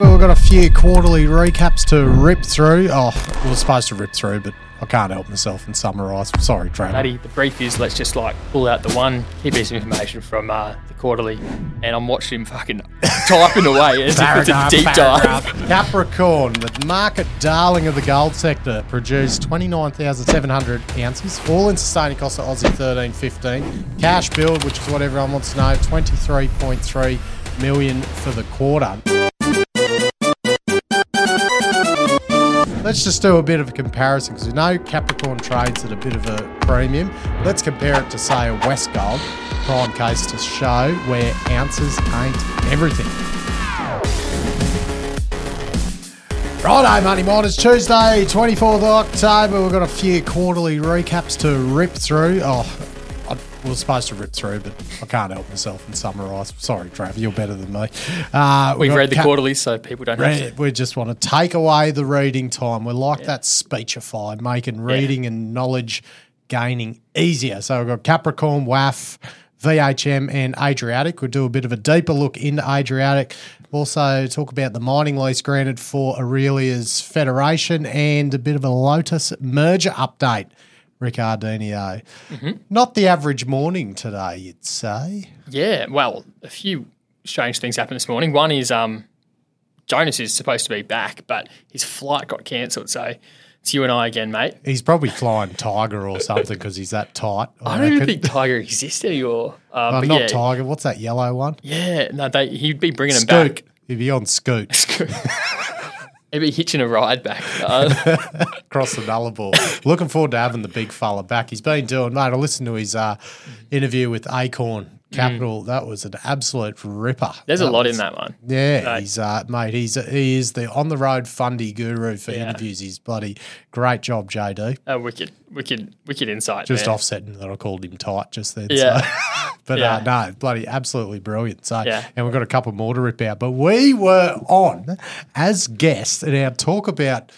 Well, we've got a few quarterly recaps to rip through. Oh, we were supposed to rip through, but I can't help myself and summarise. Sorry, Trevor. Matty, the brief is let's just like pull out the one key piece of information from the quarterly, and I'm watching him fucking typing away as if it's a deep dive. Capricorn, the market darling of the gold sector, produced 29,700 ounces, all-in sustaining cost of Aussie 13.15. Cash build, which is what everyone wants to know, 23.3 million for the quarter. Let's just do a bit of a comparison because we know Capricorn trades at a bit of a premium. Let's compare it to, say, a Westgold, prime case to show where ounces ain't everything. Righto, Money Miners, Tuesday, 24th October. We've got a few quarterly recaps to rip through. Oh, we were supposed to rip through, but I can't help myself and summarise. Sorry, Trav, you're better than me. We've read the quarterly, so people don't have to. We just want to take away the reading time. We're like that Speechify, making reading and knowledge gaining easier. So we've got Capricorn, WAF, VHM and Adriatic. We'll do a bit of a deeper look into Adriatic. We'll also talk about the mining lease granted for Aurelia's Federation and a bit of a Lotus merger update. Rick Ardinio. Mm-hmm. Not the average morning today, you'd say. Yeah, well, a few strange things happened this morning. One is Jonas is supposed to be back, but his flight got cancelled, so it's you and I again, mate. He's probably flying Tiger or something because he's that tight. I don't even think Tiger exists anymore. Not Tiger. What's that yellow one? Yeah, no, he'd be bringing him back. He'd be on Scoot. Maybe hitching a ride back. Across the Nullarbor. Looking forward to having the big fella back. He's been doing, mate, I listened to his interview with Icon Capital. Mm. That was an absolute ripper. There's a lot in that one. Yeah, right. He is the on-the-road fundy guru for interviews. He's bloody great job, JD. Wicked insight. Just there. Offsetting that I called him tight just then. Yeah. So. But no, bloody absolutely brilliant. So, and we've got a couple more to rip out. But we were on as guests in our talk about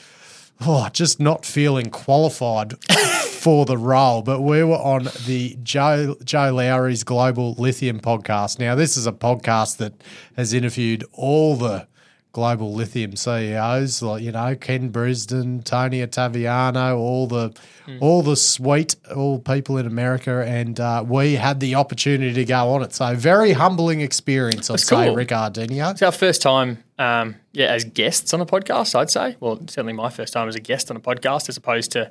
just not feeling qualified for the role. But we were on the Joe Lowry's Global Lithium podcast. Now, this is a podcast that has interviewed all the global lithium CEOs, like, you know, Ken Brisden, Tony Ottaviano, all people in America, and we had the opportunity to go on it. So very humbling experience, I'd say, Rick Ardinio. It's our first time, as guests on a podcast, I'd say. Well, certainly my first time as a guest on a podcast as opposed to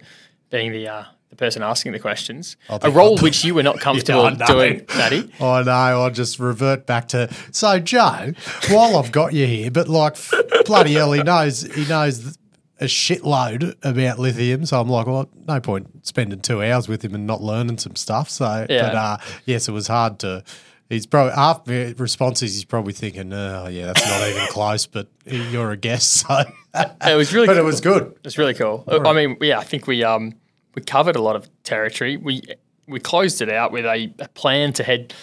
being the person asking the questions, a role which you were not comfortable doing, Matty. I know. I'll just revert back to, so Joe, while I've got you here, but like bloody hell, he knows a shitload about lithium. So I'm like, well, no point spending 2 hours with him and not learning some stuff. So, but yes, it was hard to. He's probably, after responses, he's probably thinking, oh, yeah, that's not even close, but you're a guest. So it was really cool. But it was good. It was really cool. Right. I mean, I think we covered a lot of territory. We closed it out with a plan to head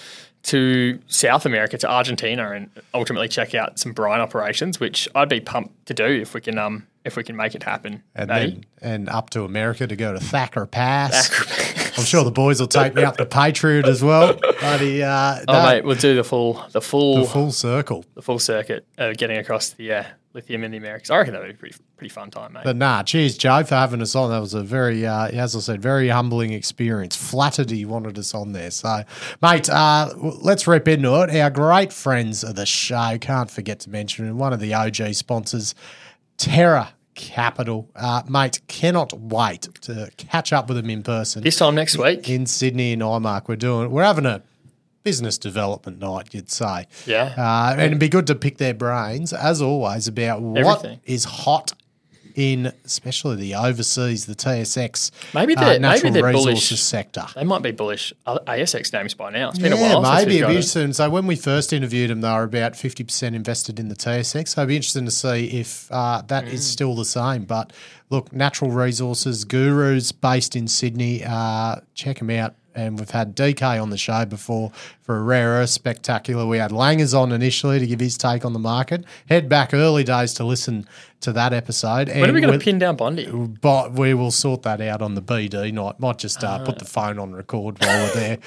to South America, to Argentina, and ultimately check out some brine operations, which I'd be pumped to do if we can make it happen. And then up to America to go to Thacker Pass. I'm sure the boys will take me up to Patriot as well. Buddy, mate, we'll do the full circle, the full circuit of getting across the lithium in the Americas. I reckon that would be a pretty fun time, mate. But cheers, Joe, for having us on. That was a very, as I said, very humbling experience. Flattered he wanted us on there. So, mate, let's rip into it. Our great friends of the show, can't forget to mention one of the OG sponsors, Terra Capital. Mate, cannot wait to catch up with them in person. This time next week. In Sydney and IMARC. We're having a business development night, you'd say. Yeah. And it'd be good to pick their brains, as always, about everything. What is hot in especially the overseas, the TSX, natural resources bullish. Sector. They might be bullish ASX names by now. It's been a while. Maybe it'd be interesting. So when we first interviewed them, they were about 50% invested in the TSX. So it'd be interesting to see if that is still the same. But look, natural resources gurus based in Sydney, check them out. And we've had DK on the show before for a rare earth spectacular. We had Langers on initially to give his take on the market. Head back early days to listen to that episode. When are we going to pin down Bondi? But we will sort that out on the BD night. Might just put the phone on record while we're there.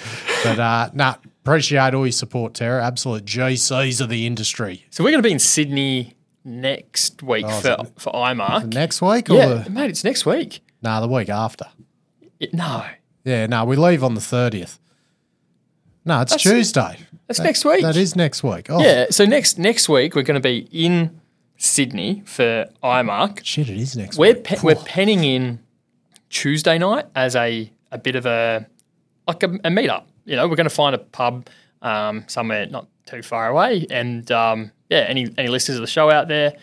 But appreciate all your support, Tara. Absolute GCs of the industry. So we're going to be in Sydney next week for IMARC. Is it next week? Mate, it's next week. No, the week after. Yeah, no, we leave on the 30th. No, it's Tuesday. That's next week. That is next week. Oh. Yeah, so next week we're going to be in Sydney for IMARC. Shit, it is next week. We're penning in Tuesday night as a bit of a meetup. You know, we're going to find a pub somewhere not too far away, and any listeners of the show out there,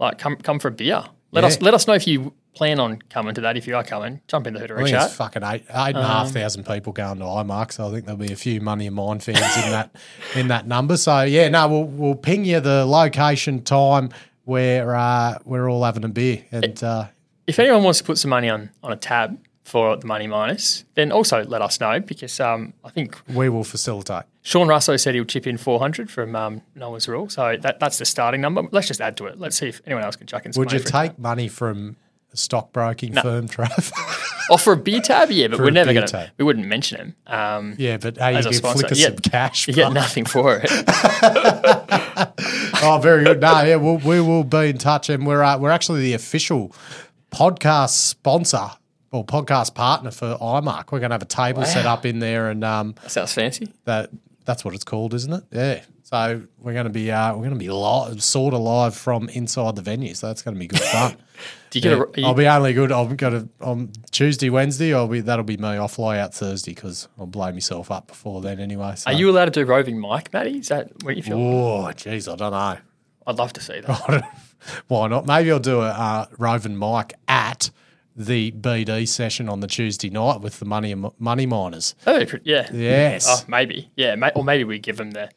like come for a beer. Let us know if you plan on coming to that. If you are coming, jump in the Hooter chat. There's fucking 8,500 people going to IMARC, so I think there'll be a few Money and Mind fans in that number. So yeah, no, we'll ping you the location, time where we're all having a beer. And if anyone wants to put some money on a tab for the Money Minus, then also let us know, because I think we will facilitate. Sean Russo said he'll chip in 400 from Noah's Rule, so that's the starting number. Let's just add to it. Let's see if anyone else can chuck in some money. Would you take money from a stockbroking firm, Trav? Oh, for a beer tab? Yeah, but we're never going to – we wouldn't mention him. Yeah, but hey, you can flick us some cash. You get nothing for it. Oh, very good. No, yeah, we will be in touch, and we're actually the official podcast sponsor or podcast partner for IMARC. We're going to have a table set up in there, and that sounds fancy. That's what it's called, isn't it? Yeah. So we're going to be live, sort of live from inside the venue. So that's going to be good fun. I'll be only good. I've got on Tuesday, Wednesday. That'll be me. I'll fly out Thursday because I'll blow myself up before then anyway. So. Are you allowed to do roving mic, Matty? Is that what you feel? Oh, jeez, I don't know. I'd love to see that. Why not? Maybe I'll do a roving mic at the BD session on the Tuesday night with the money miners. Oh, yeah. Yes. Oh, maybe. Yeah, or maybe we give them the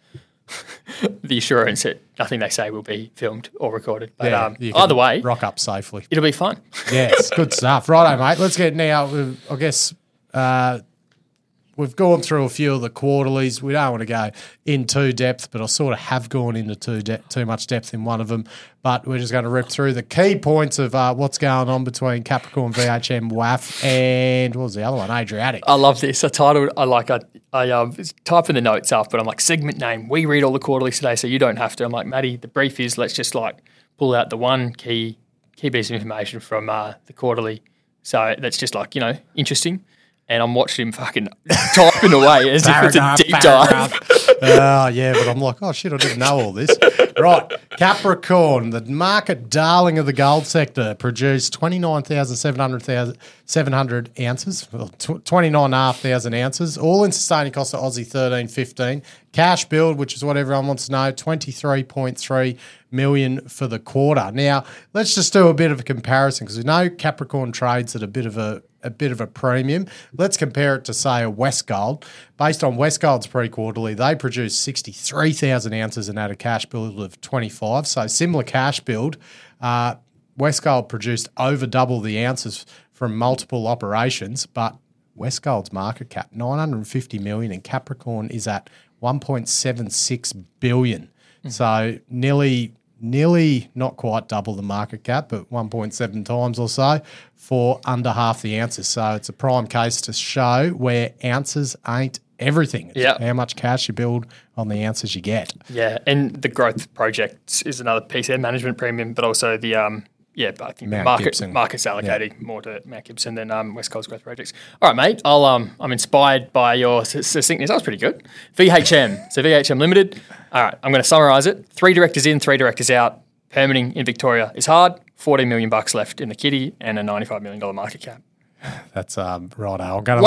assurance that nothing they say will be filmed or recorded. But either way, rock up safely. It'll be fun. Yes, good stuff. Righto, mate. Let's get now. I guess we've gone through a few of the quarterlies. We don't want to go in too depth, but I sort of have gone into too much depth in one of them. But we're just going to rip through the key points of what's going on between Capricorn, VHM, WAF, and what was the other one? Adriatic. I love this. I titled. I type in the notes up, but I'm like, segment name. We read all the quarterlies today, so you don't have to. I'm like, Matty, the brief is let's just like pull out the one key piece of information from the quarterly. So that's just like, you know, interesting. And I'm watching him fucking typing away as if it's a deep dive. Oh, yeah, but I'm like, oh, shit, I didn't know all this. Right, Capricorn, the market darling of the gold sector, produced 29,500 ounces, all-in sustaining cost of Aussie 13.15. Cash build, which is what everyone wants to know, 23.3 million for the quarter. Now, let's just do a bit of a comparison, because we know Capricorn trades at a bit of a premium. Let's compare it to, say, a Westgold. Based on Westgold's pre-quarterly, they produced 63,000 ounces and had a cash build of 25. So similar cash build. Westgold produced over double the ounces from multiple operations, but Westgold's market cap, 950 million, and Capricorn is at 1.76 billion. Mm. So nearly not quite double the market cap, but 1.7 times or so for under half the ounces. So it's a prime case to show where ounces ain't everything. Yeah. How much cash you build on the ounces you get. Yeah, and the growth projects is another piece there, management premium, but also the I think the market's allocating more to Mount Gibson than West Coast growth projects. All right, mate, I'm inspired by your succinctness. That was pretty good. VHM, so VHM Limited. All right, I'm going to summarise it. 3 directors in, 3 directors out. Permitting in Victoria is hard. $14 million left in the kitty and a $95 million market cap. That's right. I'm going to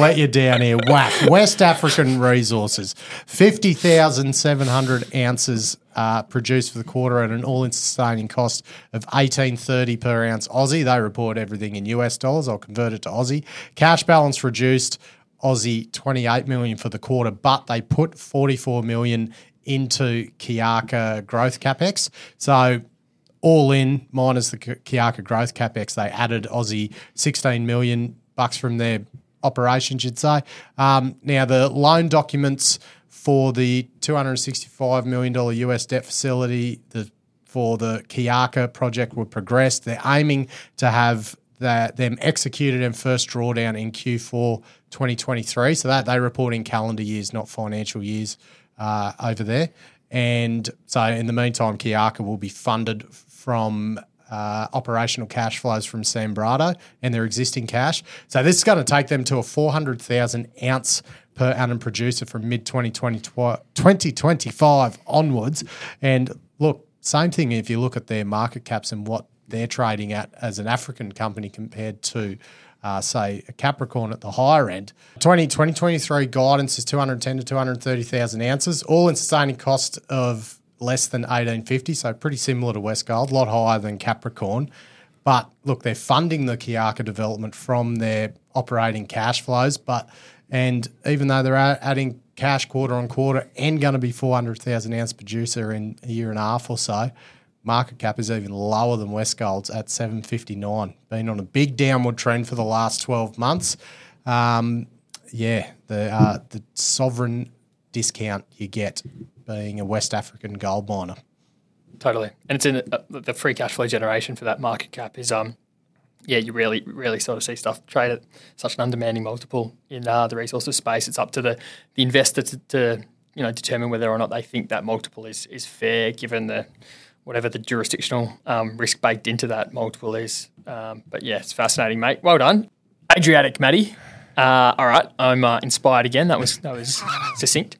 let you down here. WAF, West African Resources, 50,700 ounces produced for the quarter at an all-in sustaining cost of $18.30 per ounce Aussie. They report everything in US dollars. I'll convert it to Aussie. Cash balance reduced Aussie 28 million for the quarter, but they put 44 million into Kiaka growth capex. So all in, minus the Kiaka growth capex, they added Aussie 16 million bucks from their operations, you'd say. Now, the loan documents for the $265 million US debt facility for the Kiaka project were progressed. They're aiming to have them executed and first drawdown in Q4 2023, so that they report in calendar years, not financial years over there. And so in the meantime, Kiaka will be funded from operational cash flows from Sanbrado and their existing cash. So this is going to take them to a 400,000 ounce per annum producer from mid-2025 onwards. And look, same thing if you look at their market caps and what they're trading at as an African company compared to say a Capricorn at the higher end. 2023 guidance is 210 to 230,000 ounces, all-in sustaining cost of less than $1,850, so pretty similar to Westgold, a lot higher than Capricorn. But look, they're funding the Kiaka development from their operating cash flows. But and even though they're adding cash quarter on quarter and going to be 400,000 ounce producer in a year and a half or so, market cap is even lower than Westgold's at 759. Been on a big downward trend for the last 12 months. The sovereign discount you get being a West African gold miner. Totally. And it's in the free cash flow generation for that market cap is, you really, really sort of see stuff trade at such an undemanding multiple in the resources space. It's up to the investor to determine whether or not they think that multiple is fair given the whatever the jurisdictional risk baked into that multiple is. It's fascinating, mate. Well done. Adriatic, Matty. All right, I'm inspired again. That was succinct.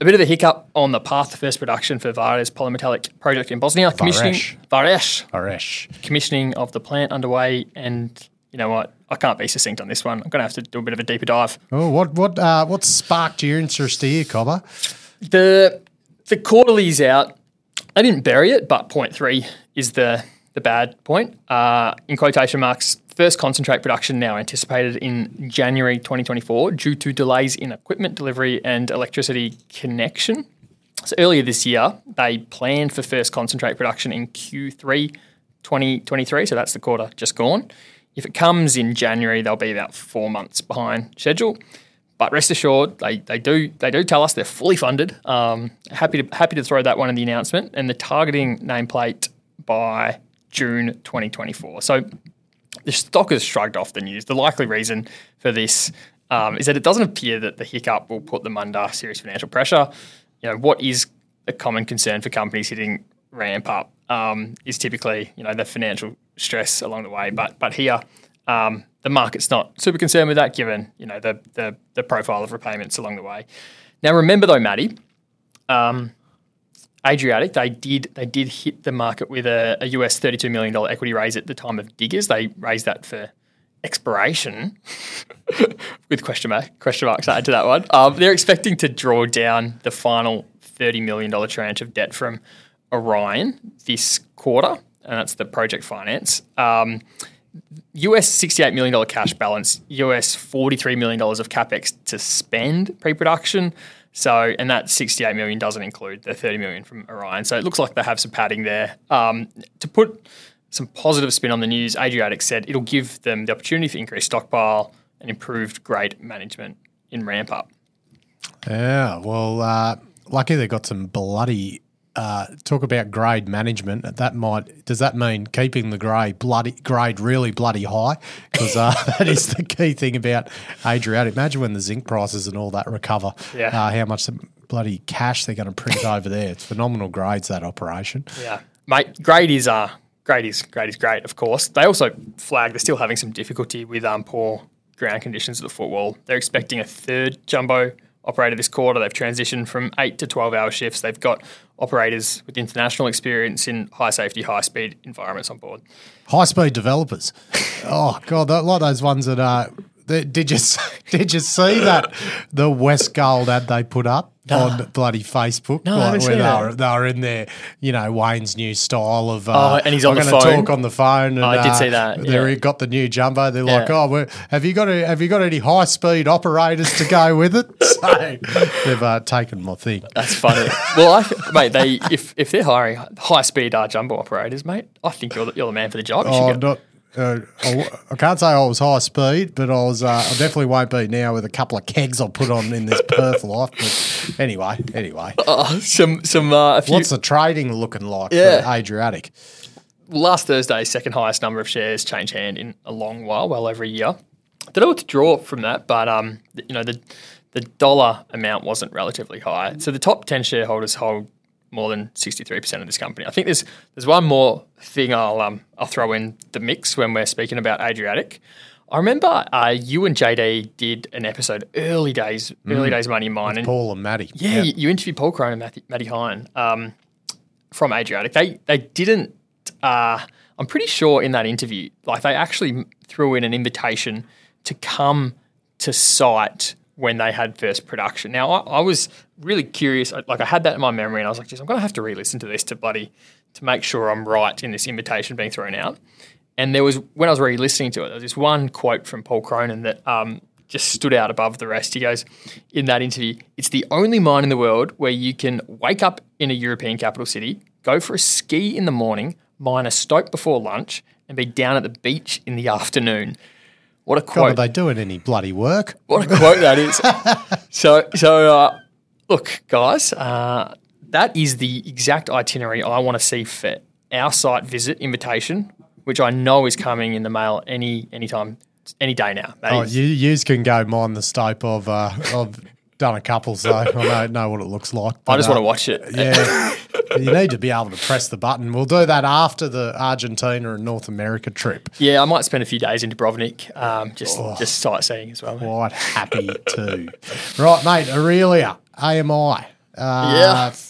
A bit of a hiccup on the path to first production for Vareš polymetallic project in Bosnia. Vareš. Commissioning of the plant underway, and you know what? I can't be succinct on this one. I'm going to have to do a bit of a deeper dive. Oh, what sparked your interest here, Cobar? The quarterly's out. I didn't bury it, but point 3 is the bad point. In quotation marks, first concentrate production now anticipated in January 2024 due to delays in equipment delivery and electricity connection. So earlier this year, they planned for first concentrate production in Q3 2023, so that's the quarter just gone. If it comes in January, they'll be about 4 months behind schedule. But rest assured, they do tell us they're fully funded. Happy to throw that one in the announcement, and the targeting nameplate by June 2024. So the stock has shrugged off the news. The likely reason for this is that it doesn't appear that the hiccup will put them under serious financial pressure. You know, what is a common concern for companies hitting ramp up is typically, you know, the financial stress along the way. But here, the market's not super concerned with that given, you know, the profile of repayments along the way. Now, remember though, Matty, Adriatic, they did hit the market with a US $32 million equity raise at the time of Diggers. They raised that for expiration with question marks added to that one. They're expecting to draw down the final $30 million tranche of debt from Orion this quarter, and that's the project finance. US $68 million cash balance, US $43 million of capex to spend pre-production. So, and that $68 million doesn't include the $30 million from Orion. So it looks like they have some padding there. To put some positive spin on the news, Adriatic said it'll give them the opportunity for increased stockpile and improved grade management in ramp up. Yeah, well, lucky they got some bloody... talk about grade management. Does that mean keeping the grade really bloody high? Because that is the key thing about Adriatic. Imagine when the zinc prices and all that recover, how much bloody cash they're going to print over there. It's phenomenal grades, that operation. Yeah, mate. Grade is great. Of course, they also flagged they're still having some difficulty with poor ground conditions at the footwall. They're expecting a third jumbo operator this quarter. They've transitioned from 8 to 12-hour shifts. They've got operators with international experience in high-safety, high-speed environments on board. High-speed developers. Oh, God, like those ones that are did you see that the Westgold ad they put up on bloody Facebook? No, like where they were in their, you know, Wayne's new style of and he's on the phone. Going to talk on the phone. And, I did see that. Yeah. They got the new jumbo. They're like, have you got any high speed operators to go with it? So they've taken my thing. That's funny. Well, mate, if they're hiring high speed jumbo operators, mate, I think you're the man for the job. I can't say I was high speed, but I definitely won't be now with a couple of kegs I'll put on in this Perth life. But anyway. What's the trading looking like for Adriatic? Last Thursday, second highest number of shares changed hand in a long while over a year. Don't know what to draw from that, but you know the the dollar amount wasn't relatively high. So the top 10 shareholders hold more than 63% of this company. I think there's one more thing I'll throw in the mix when we're speaking about Adriatic. I remember you and JD did an episode early days Money Mine. And Paul and Matty. Yeah, yep. You interviewed Paul Crone and Matty Hine from Adriatic. They didn't I'm pretty sure in that interview, like they actually threw in an invitation to come to site when they had first production. Now, I was really curious. I had that in my memory and I was like, geez, I'm going to have to re-listen to this to make sure I'm right in this invitation being thrown out. And there was, when I was re-listening to it, there was this one quote from Paul Cronin that just stood out above the rest. He goes, in that interview, it's the only mine in the world where you can wake up in a European capital city, go for a ski in the morning, mine a stope before lunch, and be down at the beach in the afternoon. What a quote. God, are they doing any bloody work? What a quote that is. So look, guys, that is the exact itinerary I want to see for our site visit invitation, which I know is coming in the mail anytime, any day now. You can go mine the stope of I've done a couple, so I don't know what it looks like. But I just want to watch it. Yeah. You need to be able to press the button. We'll do that after the Argentina and North America trip. Yeah, I might spend a few days in Dubrovnik, just sightseeing as well. Quite happy too. Right, mate, Aurelia, AMI.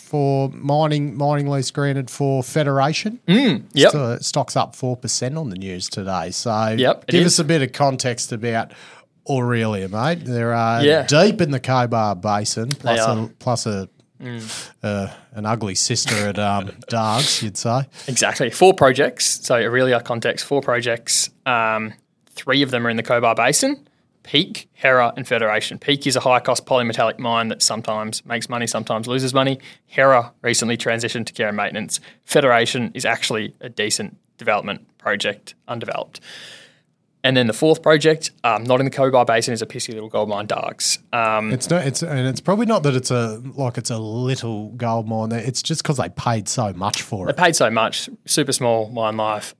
For mining lease granted for Federation. Yep. So it stocks up 4% on the news today. So give us a bit of context about Aurelia, mate. They're deep in the Cobar Basin, an ugly sister at Dargs, you'd say. Exactly. 4 projects. So Aurelia context, 4 projects. 3 of them are in the Cobar Basin, Peak, Hera and Federation. Peak is a high-cost polymetallic mine that sometimes makes money, sometimes loses money. Hera recently transitioned to care and maintenance. Federation is actually a decent development project, undeveloped. And then the 4th project, not in the Cobar Basin, is a pissy little gold mine, Dargs. It's probably not that it's a little gold mine. It's just because they paid so much for it. They paid so much. Super small mine life,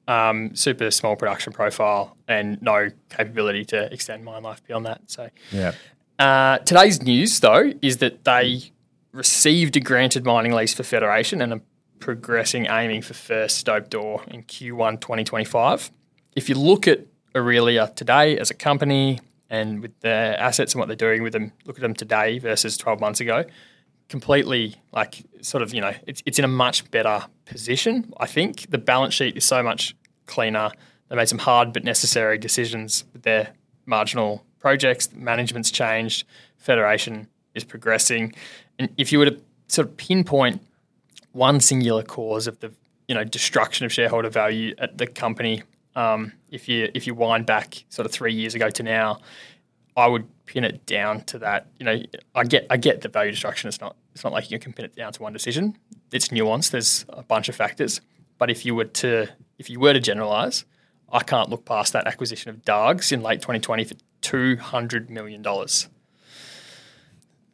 super small production profile, and no capability to extend mine life beyond that. So, yeah. Today's news though is that they received a granted mining lease for Federation and are progressing aiming for first stope door in Q1 2025. If you look at Aurelia today as a company and with their assets and what they're doing with them, look at them today versus 12 months ago, completely it's in a much better position. I think the balance sheet is so much cleaner. They made some hard but necessary decisions with their marginal projects. Management's changed. Federation is progressing. And if you were to sort of pinpoint one singular cause of the destruction of shareholder value at the company, if you wind back sort of 3 years ago to now, I would pin it down to that. I get the value destruction. It's not like you can pin it down to one decision. It's nuanced. There's a bunch of factors. But if you were to generalise, I can't look past that acquisition of Dargs in late 2020 for $200 million.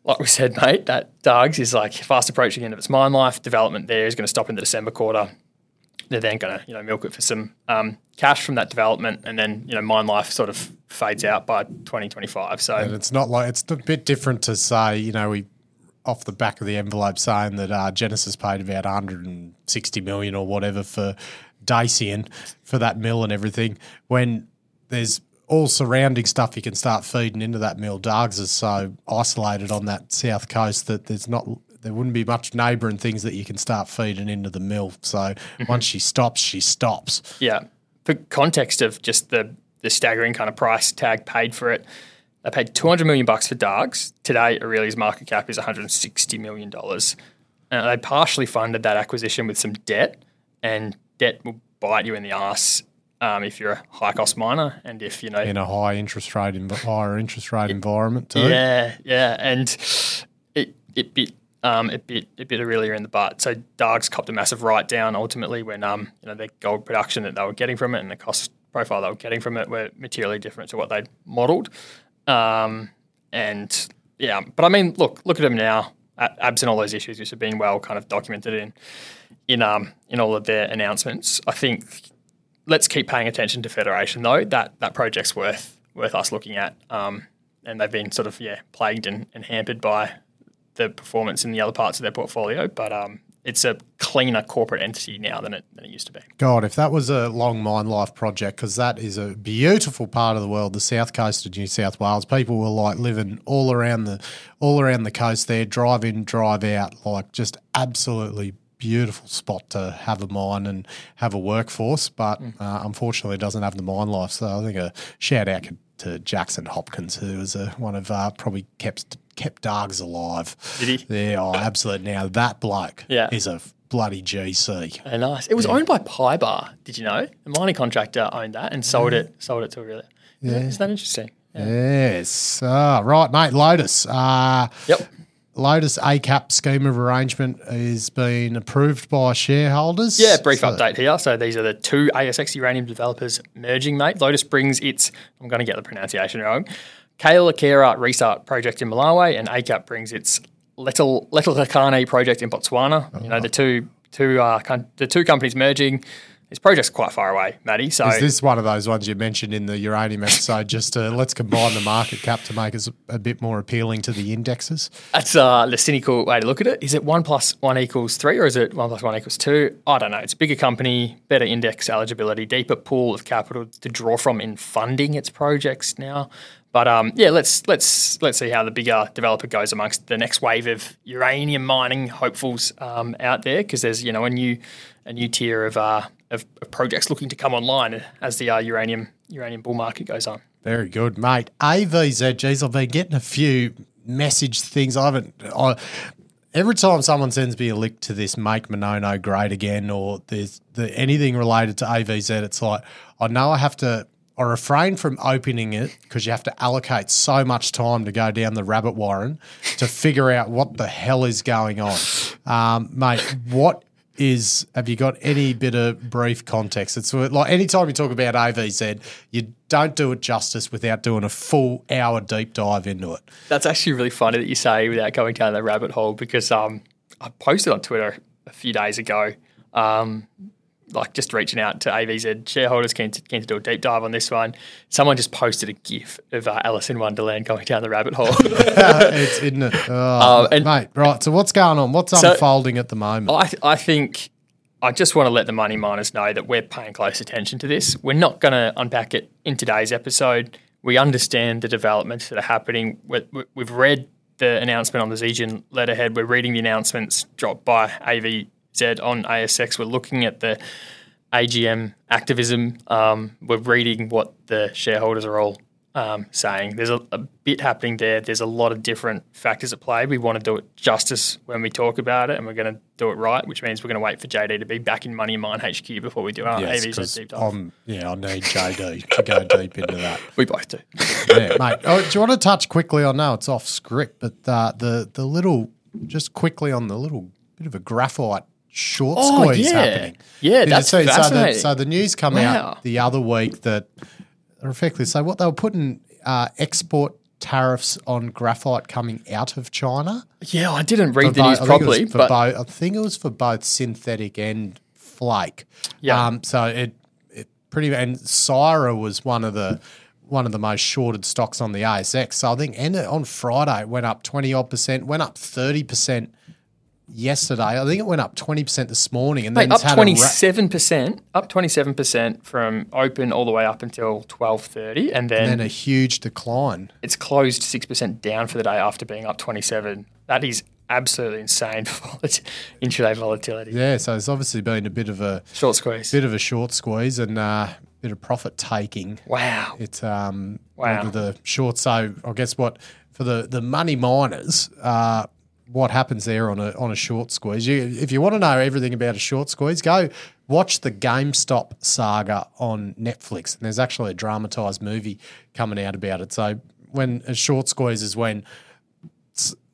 Like we said, mate, that Dargs is like fast approaching the end of its mine life. Development there is going to stop in the December quarter. They're then going to milk it for some cash from that development, and then mine life sort of fades out by 2025. So, and it's not like it's a bit different to say we off the back of the envelope saying that Genesis paid about $160 million or whatever for Dacian for that mill and everything. When there's all surrounding stuff you can start feeding into that mill. Dargs is so isolated on that south coast that there wouldn't be much neighbouring things that you can start feeding into the mill. So once she stops, she stops. Yeah. For context of just the staggering kind of price tag paid for it, they paid $200 million for Dargs. Today, Aurelia's market cap is $160 million. And they partially funded that acquisition with some debt, and debt will bite you in the arse if you're a high-cost miner and if, in a higher interest rate environment too. Yeah, yeah. And it bit... It bit Aurelia in the butt. So Dargs copped a massive write-down ultimately when their gold production that they were getting from it and the cost profile they were getting from it were materially different to what they'd modelled. Look at them now. Absent all those issues, which have been well kind of documented in all of their announcements. I think let's keep paying attention to Federation though. That project's worth us looking at. and they've been sort of plagued and hampered by the performance in the other parts of their portfolio. But it's a cleaner corporate entity now than it used to be. God, if that was a long mine life project, because that is a beautiful part of the world, the south coast of New South Wales. People were like living all around the coast there, drive in, drive out, like just absolutely beautiful spot to have a mine and have a workforce, but unfortunately it doesn't have the mine life. So I think a shout out to Jackson Hopkins, who was one of probably kept Dargs alive. Did he? Yeah, oh, absolutely. Now that bloke is a bloody GC. Oh, nice. It was owned by Pybar. Did you know? The mining contractor owned that and sold it to Aurelia. Yeah. Isn't that interesting? Yeah. Yes. Right, mate. Lotus. Yep. Lotus ACAP scheme of arrangement has been approved by shareholders. Yeah, brief update here. So these are the two ASX uranium developers merging, mate. Lotus brings its, I'm going to get the pronunciation wrong, Kayelekera restart project in Malawi, and ACAP brings its Letelakane project in Botswana. Oh, you know, right. the two companies merging. This project's quite far away, Matty. So is this one of those ones you mentioned in the uranium episode, just let's combine the market cap to make us a bit more appealing to the indexes? That's the cynical way to look at it. Is it 1 + 1 = 3 or is it 1 + 1 = 2? I don't know. It's a bigger company, better index eligibility, deeper pool of capital to draw from in funding its projects now. But let's see how the bigger developer goes amongst the next wave of uranium mining hopefuls out there, because there's a new tier of projects looking to come online as the uranium bull market goes on. Very good, mate. AVZ, geez, I've been getting a few message things. Every time someone sends me a link to this Make Manono Great Again or there's anything related to AVZ, it's like I know I refrain from opening it because you have to allocate so much time to go down the rabbit warren to figure out what the hell is going on. Mate, have you got any bit of brief context? It's like any time you talk about AVZ, you don't do it justice without doing a full hour deep dive into it. That's actually really funny that you say without going down the rabbit hole, because I posted on Twitter a few days ago just reaching out to AVZ shareholders, keen to do a deep dive on this one. Someone just posted a GIF of Alice in Wonderland going down the rabbit hole. Isn't it? Oh, mate, right, so what's going on? What's unfolding at the moment? I think I just want to let the money miners know that we're paying close attention to this. We're not going to unpack it in today's episode. We understand the developments that are happening. We've read the announcement on the Zijin letterhead. We're reading the announcements dropped by AVZ on ASX. We're looking at the AGM activism. We're reading what the shareholders are all saying. There's a bit happening there. There's a lot of different factors at play. We want to do it justice when we talk about it, and we're going to do it right, which means we're going to wait for JD to be back in Money Mine HQ before we do our AVZ deep dive. I need JD to go deep into that. We both do. Yeah, mate. Oh, do you want to touch quickly? I know it's off script, but just quickly on the little bit of a graphite short squeeze happening. Yeah, that's fascinating. So the news came out the other week that effectively say what they were putting export tariffs on graphite coming out of China. Yeah, I didn't read the news properly. I think it was for both synthetic and flake. Yeah. So it pretty and Syrah was one of the most shorted stocks on the ASX. So I think on Friday it went up 20-odd%, went up 30%. Yesterday, I think it went up 20% this morning, and then up 27% from open all the way up until 12:30, and then a huge decline. It's closed 6% down for the day after being up 27. That is absolutely insane intraday volatility. Yeah, so it's obviously been a bit of a short squeeze, and bit of profit taking. Wow, it's under the short. So I guess what for the money miners. What happens there on a short squeeze. If you want to know everything about a short squeeze, go watch the GameStop saga on Netflix, and there's actually a dramatised movie coming out about it. So when a short squeeze is when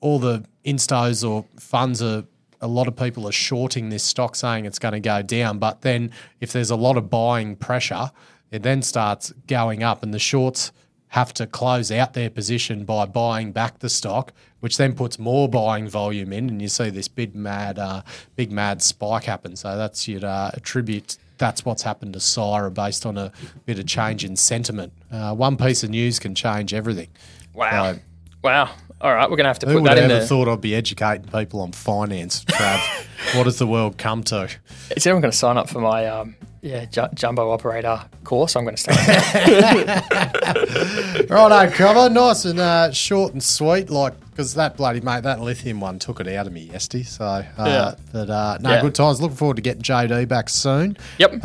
all the instos or funds a lot of people are shorting this stock saying it's going to go down, but then if there's a lot of buying pressure, it then starts going up, and the shorts have to close out their position by buying back the stock, which then puts more buying volume in, and you see this big mad spike happen. So that's you'd attribute that's what's happened to Syrah based on a bit of change in sentiment. One piece of news can change everything. Wow. So, wow. All right, we're going to have to put that in there. Who would have ever thought I'd be educating people on finance, Trav? What does the world come to? Is everyone going to sign up for my jumbo operator course? I'm going to start. Righto, Cobber. Nice and short and sweet, because that bloody mate, that lithium one took it out of me yesterday. So, good times. Looking forward to getting JD back soon. Yep.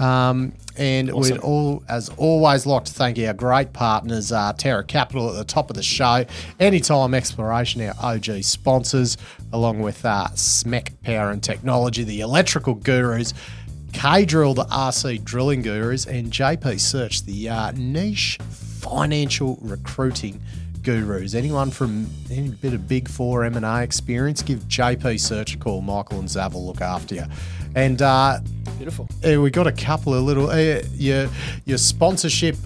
And awesome. We'd all, as always, like to thank our great partners, Terra Capital at the top of the show, Anytime Exploration, our OG sponsors, along with SMEC Power and Technology, the electrical gurus, K-Drill, the RC drilling gurus, and JP Search, the niche financial recruiting gurus. Anyone from any bit of Big Four M&A experience, give JP Search a call. Michael and Zav will look after you. And beautiful. We got a couple of little your sponsorship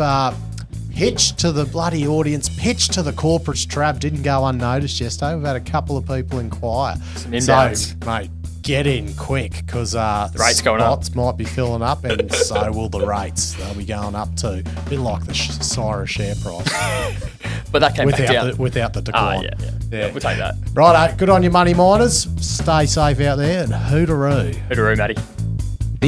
pitch to the bloody audience, pitch to the corporates, Trav, didn't go unnoticed yesterday. We've had a couple of people inquire. So, mate, get in quick because the rates going up. Spots might be filling up, and so will the rates. They'll be going up too. A bit like the Syrah share price. But that came back down. Without the decline. Yeah, we'll take that. Righto, good on you, money miners. Stay safe out there, and hootaroo. Hootaroo, Matty. The